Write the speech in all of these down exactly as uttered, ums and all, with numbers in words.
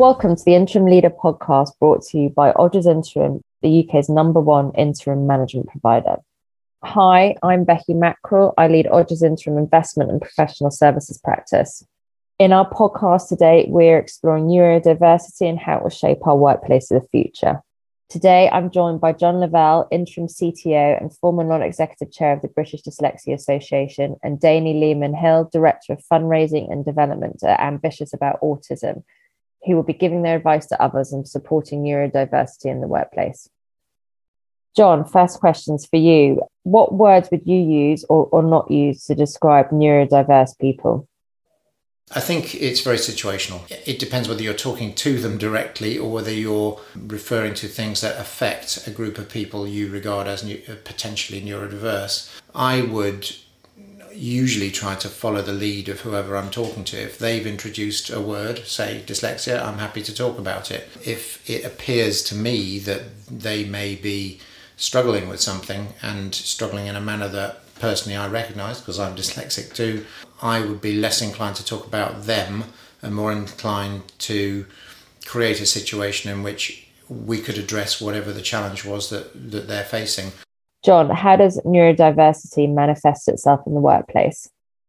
Welcome to the Interim Leader podcast, brought to you by Odgers Interim, the U K's number one interim management provider. Hi, I'm Becky Mackarel. I lead Odgers Interim Investment and Professional Services Practice. In our podcast today, we're exploring neurodiversity and how it will shape our workplace of the future. Today, I'm joined by John Lavelle, Interim C T O and former Non-Executive Chair of the British Dyslexia Association, and Danae Leaman-Hill, Director of Fundraising and Development at Ambitious About Autism, who will be giving their advice to others and supporting neurodiversity in the workplace. John, first question's for you. What words would you use or, or not use to describe neurodiverse people? I think it's very situational. It depends whether you're talking to them directly or whether you're referring to things that affect a group of people you regard as new, potentially neurodiverse. I would usually try to follow the lead of whoever I'm talking to. If they've introduced a word, say dyslexia, I'm happy to talk about it. If it appears to me that they may be struggling with something and struggling in a manner that personally I recognise, because I'm dyslexic too, I would be less inclined to talk about them and more inclined to create a situation in which we could address whatever the challenge was that, that they're facing. John, how does neurodiversity manifest itself in the workplace?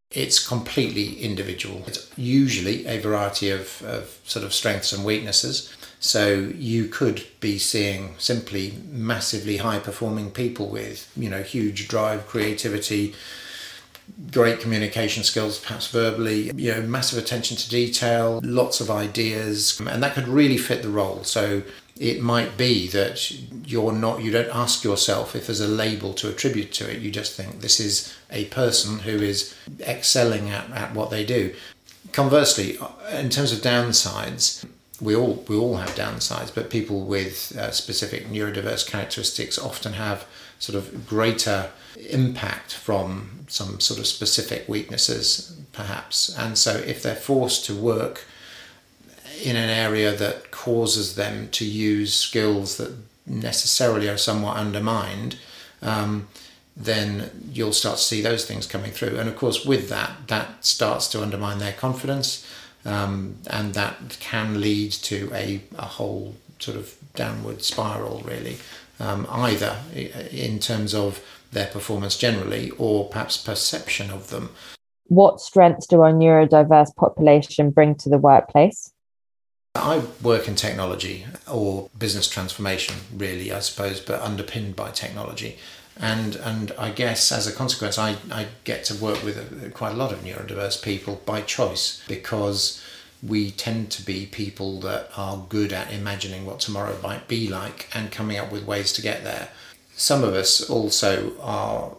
It's completely individual. It's usually a variety of, of sort of strengths and weaknesses. So you could be seeing simply massively high-performing people with, you know, huge drive, creativity, great communication skills, perhaps verbally, you know, massive attention to detail, lots of ideas, and that could really fit the role. So it might be that you're not, you don't ask yourself if there's a label to attribute to it. You just think this is a person who is excelling at, at what they do. Conversely, in terms of downsides, we all we all have downsides, but people with uh, specific neurodiverse characteristics often have sort of greater impact from some sort of specific weaknesses, perhaps. And so if they're forced to work in an area that causes them to use skills that necessarily are somewhat undermined, um, then you'll start to see those things coming through. And of course, with that, that starts to undermine their confidence, um, and that can lead to a, a whole sort of downward spiral, really, um, either in terms of their performance generally or perhaps perception of them. What strengths do our neurodiverse population bring to the workplace? I work in technology or business transformation, really, I suppose, but underpinned by technology. And and I guess as a consequence, I, I get to work with a, quite a lot of neurodiverse people by choice, because we tend to be people that are good at imagining what tomorrow might be like and coming up with ways to get there. Some of us also are,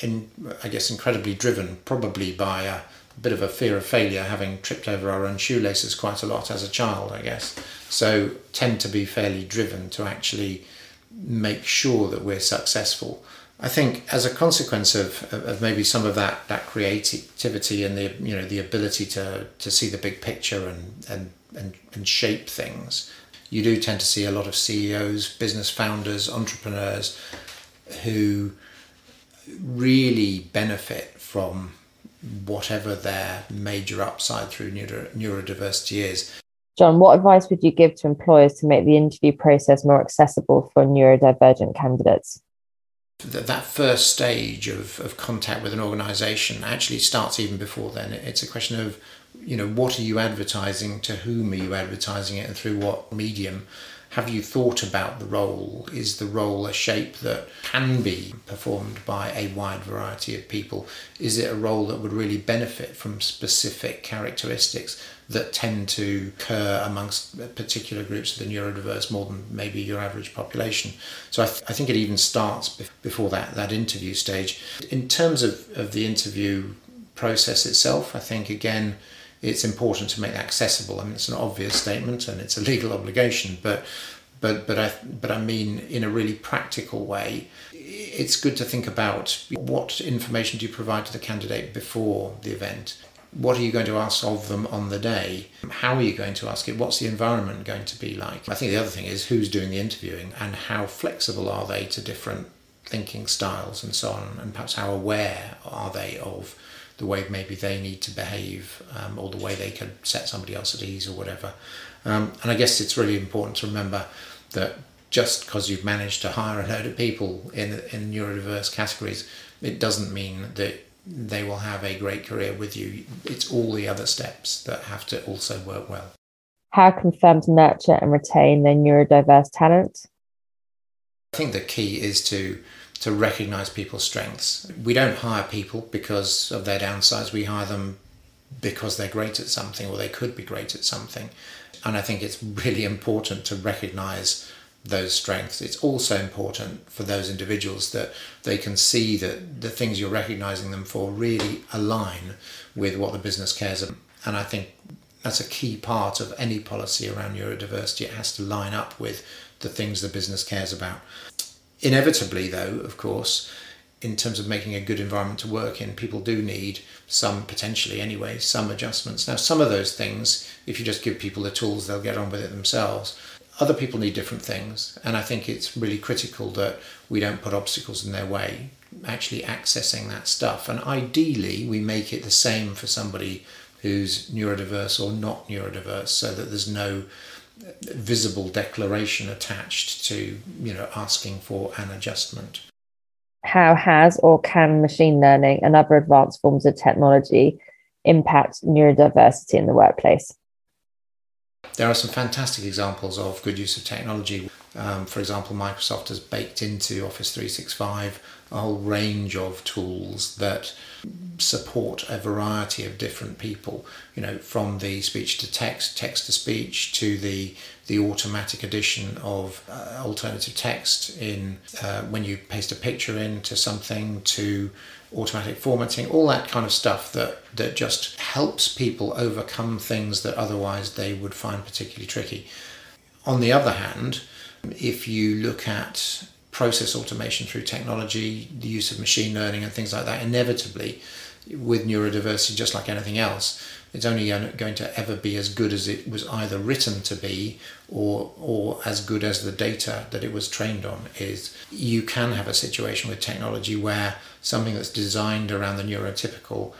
in, I guess, incredibly driven, probably by a bit of a fear of failure, having tripped over our own shoelaces quite a lot as a child, I guess. So tend to be fairly driven to actually make sure that we're successful. I think as a consequence of, of maybe some of that that creativity and the, you know, the ability to to see the big picture and and and, and shape things, you do tend to see a lot of C E Os, business founders, entrepreneurs who really benefit from whatever their major upside through neuro- neurodiversity is. John, what advice would you give to employers to make the interview process more accessible for neurodivergent candidates? That, that first stage of, of contact with an organisation actually starts even before then. It's a question of, you know, what are you advertising, to whom are you advertising it, and through what medium? Have you thought about the role? Is the role a shape that can be performed by a wide variety of people? Is it a role that would really benefit from specific characteristics that tend to occur amongst particular groups of the neurodiverse more than maybe your average population? So I, th- I think it even starts be- before that, that interview stage. In terms of, of the interview process itself, I think, again, it's important to make that accessible. I mean, it's an obvious statement and it's a legal obligation, but but but I but I mean in a really practical way, it's good to think about what information do you provide to the candidate before the event. What are you going to ask of them on the day? How are you going to ask it? What's the environment going to be like? I think the other thing is who's doing the interviewing and how flexible are they to different thinking styles and so on, and perhaps how aware are they of the way maybe they need to behave, um, or the way they can set somebody else at ease or whatever. Um, and I guess it's really important to remember that just because you've managed to hire a load of people in, in neurodiverse categories, it doesn't mean that they will have a great career with you. It's all the other steps that have to also work well. How can firms nurture and retain their neurodiverse talent? I think the key is to to recognise people's strengths. We don't hire people because of their downsides. We hire them because they're great at something, or they could be great at something. And I think it's really important to recognise those strengths. It's also important for those individuals that they can see that the things you're recognising them for really align with what the business cares about. And I think that's a key part of any policy around neurodiversity. It has to line up with the things the business cares about. Inevitably, though, of course, in terms of making a good environment to work in, people do need some, potentially anyway, some adjustments. Now, some of those things, if you just give people the tools, they'll get on with it themselves. Other people need different things, and I think it's really critical that we don't put obstacles in their way, actually accessing that stuff. And ideally, we make it the same for somebody who's neurodiverse or not neurodiverse, so that there's no visible declaration attached to, you know, asking for an adjustment. How has or can machine learning and other advanced forms of technology impact neurodiversity in the workplace? There are some fantastic examples of good use of technology. Um, for example, Microsoft has baked into Office three sixty-five a whole range of tools that support a variety of different people, you know, from the speech to text, text to speech, to the the automatic addition of uh, alternative text in uh, when you paste a picture into something, to automatic formatting, all that kind of stuff that that just helps people overcome things that otherwise they would find particularly tricky. On the other hand, if you look at process automation through technology, the use of machine learning and things like that, inevitably, with neurodiversity, just like anything else, it's only going to ever be as good as it was either written to be, or or as good as the data that it was trained on is. You can have a situation with technology where something that's designed around the neurotypical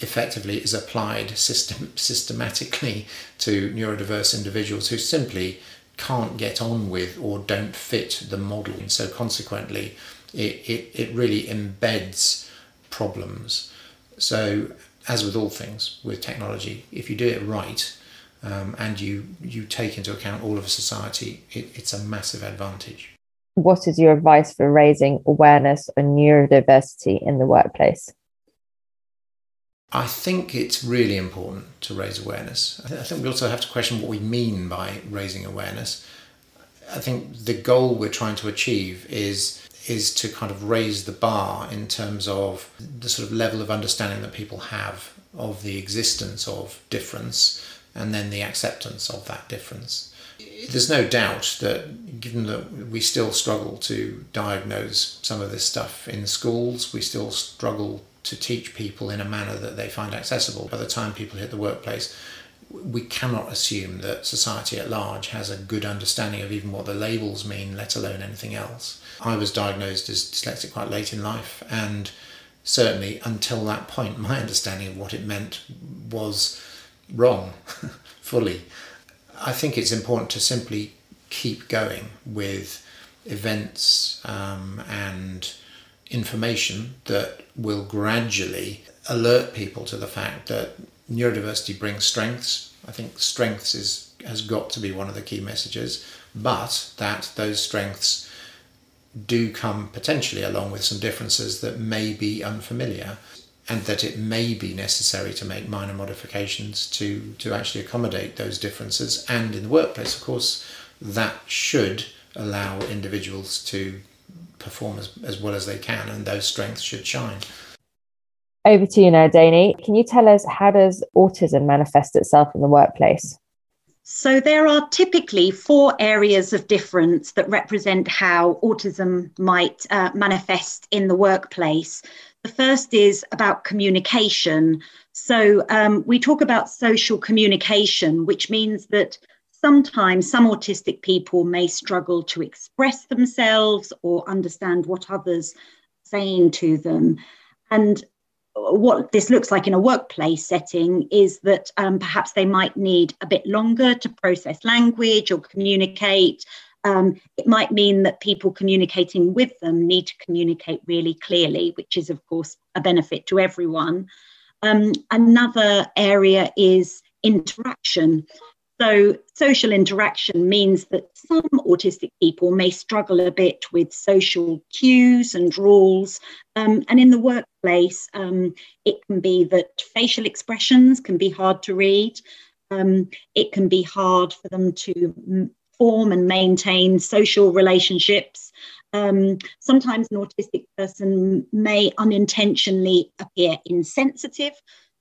effectively is applied system, systematically to neurodiverse individuals who simply can't get on with or don't fit the model. And so consequently, it, it, it really embeds problems. So as with all things with technology, if you do it right, um, and you, you take into account all of society, it, it's a massive advantage. What is your advice for raising awareness on neurodiversity in the workplace? I think it's really important to raise awareness. I think we also have to question what we mean by raising awareness. I think the goal we're trying to achieve is is to kind of raise the bar in terms of the sort of level of understanding that people have of the existence of difference, and then the acceptance of that difference. There's no doubt that, given that we still struggle to diagnose some of this stuff in schools, we still struggle to teach people in a manner that they find accessible. By the time people hit the workplace, we cannot assume that society at large has a good understanding of even what the labels mean, let alone anything else. I was diagnosed as dyslexic quite late in life, and certainly until that point, my understanding of what it meant was wrong, fully. I think it's important to simply keep going with events um, and information that will gradually alert people to the fact that neurodiversity brings strengths. I think strengths is has got to be one of the key messages, but that those strengths do come potentially along with some differences that may be unfamiliar, and that it may be necessary to make minor modifications to, to actually accommodate those differences. And in the workplace, of course, that should allow individuals to perform as, as well as they can, and those strengths should shine. Over to you now, Danae. Can you tell us, how does autism manifest itself in the workplace? So there are typically four areas of difference that represent how autism might uh, manifest in the workplace. The first is about communication. So um, we talk about social communication, which means that sometimes some autistic people may struggle to express themselves or understand what others are saying to them. And what this looks like in a workplace setting is that um, perhaps they might need a bit longer to process language or communicate. Um, it might mean that people communicating with them need to communicate really clearly, which is, of course, a benefit to everyone. Um, another area is interaction. So social interaction means that some autistic people may struggle a bit with social cues and rules. Um, and in the workplace, um, it can be that facial expressions can be hard to read. Um, it can be hard for them to form and maintain social relationships. Um, sometimes an autistic person may unintentionally appear insensitive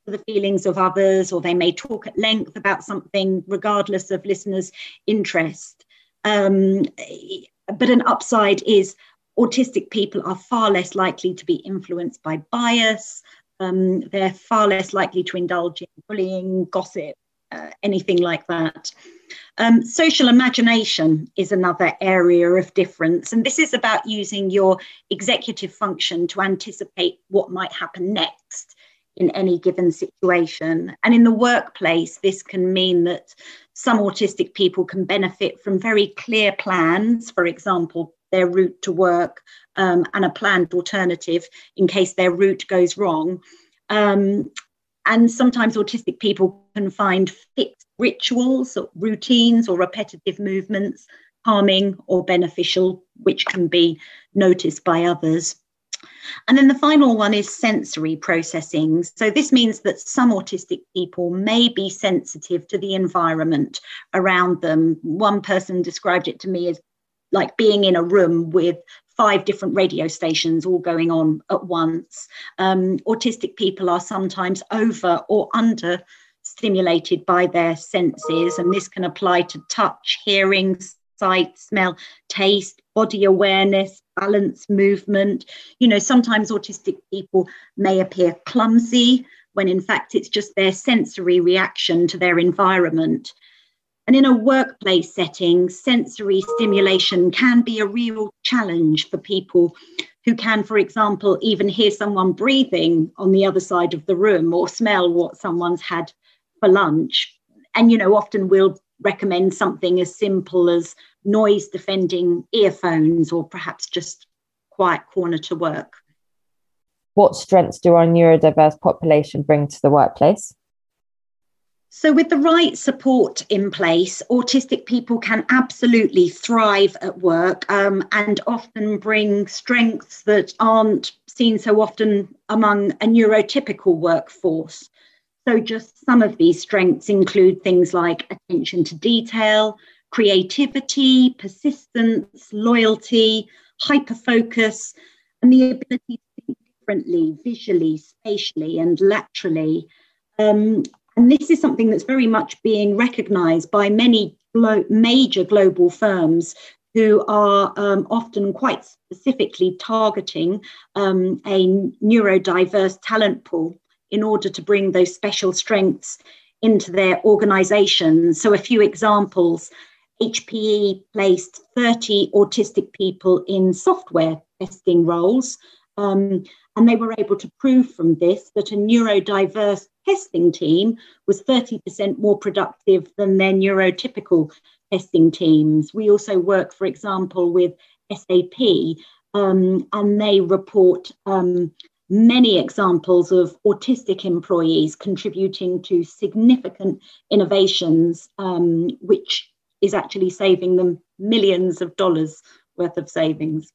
to the feelings of others, or they may talk at length about something regardless of listeners' interest. Um, but an upside is autistic people are far less likely to be influenced by bias. Um, they're far less likely to indulge in bullying, gossip, uh, anything like that. Um, social imagination is another area of difference, and this is about using your executive function to anticipate what might happen next in any given situation. And in the workplace, this can mean that some autistic people can benefit from very clear plans, for example, their route to work um, and a planned alternative in case their route goes wrong. Um, and sometimes autistic people can find fixed rituals, or routines, or repetitive movements harming or beneficial, which can be noticed by others. And then the final one is sensory processing. So this means that some autistic people may be sensitive to the environment around them. One person described it to me as like being in a room with five different radio stations all going on at once. Um, autistic people are sometimes over or under stimulated by their senses, and this can apply to touch, hearing, sight, smell, taste, body awareness, balance, movement. You know, sometimes autistic people may appear clumsy when in fact it's just their sensory reaction to their environment. And in a workplace setting, sensory stimulation can be a real challenge for people who can, for example, even hear someone breathing on the other side of the room or smell what someone's had for lunch. And, you know, often we'll recommend something as simple as noise defending earphones, or perhaps just quiet corner to work. What strengths do our neurodiverse population bring to the workplace? So with the right support in place, autistic people can absolutely thrive at work um, and often bring strengths that aren't seen so often among a neurotypical workforce. So just some of these strengths include things like attention to detail, creativity, persistence, loyalty, hyperfocus, and the ability to think differently, visually, spatially, and laterally. Um, and this is something that's very much being recognised by many glo- major global firms who are um, often quite specifically targeting um, a neurodiverse talent pool in order to bring those special strengths into their organisations. So a few examples: H P E placed thirty autistic people in software testing roles, um, and they were able to prove from this that a neurodiverse testing team was thirty percent more productive than their neurotypical testing teams. We also work, for example, with S A P, um, and they report um, many examples of autistic employees contributing to significant innovations, um, which is actually saving them millions of dollars worth of savings.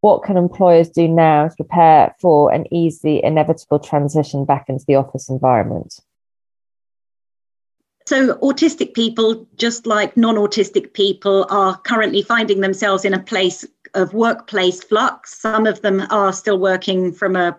What can employers do now to prepare for an easy, inevitable transition back into the office environment? So autistic people, just like non-autistic people, are currently finding themselves in a place of workplace flux. Some of them are still working from an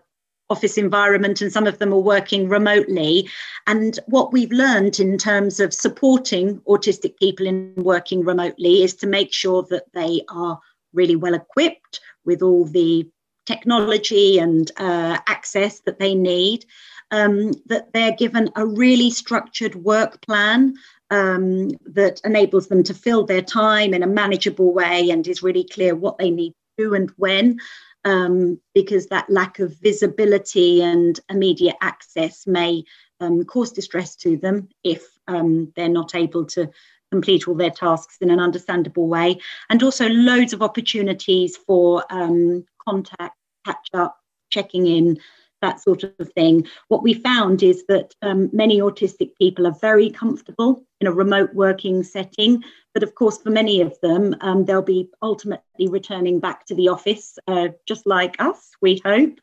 office environment, and some of them are working remotely. And what we've learned in terms of supporting autistic people in working remotely is to make sure that they are really well equipped with all the technology and uh, access that they need, um, that they're given a really structured work plan Um, that enables them to fill their time in a manageable way and is really clear what they need to do and when. um, because that lack of visibility and immediate access may um, cause distress to them if um, they're not able to complete all their tasks in an understandable way, and also loads of opportunities for um, contact, catch up, checking in, that sort of thing. What we found is that um, many autistic people are very comfortable in a remote working setting, but of course for many of them um, they'll be ultimately returning back to the office, uh, just like us, we hope,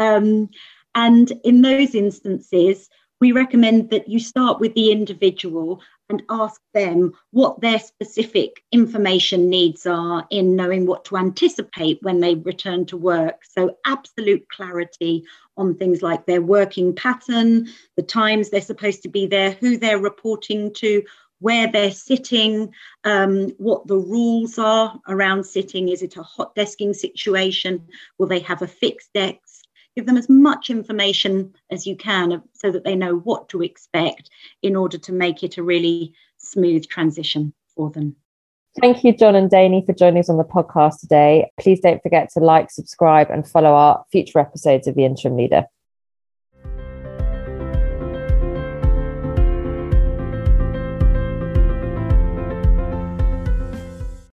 um, and in those instances we recommend that you start with the individual and ask them what their specific information needs are in knowing what to anticipate when they return to work. So absolute clarity on things like their working pattern, the times they're supposed to be there, who they're reporting to, where they're sitting, um, what the rules are around sitting. Is it a hot desking situation? Will they have a fixed desk? Give them as much information as you can so that they know what to expect in order to make it a really smooth transition for them. Thank you, John and Danae, for joining us on the podcast today. Please don't forget to like, subscribe and follow our future episodes of The Interim Leader.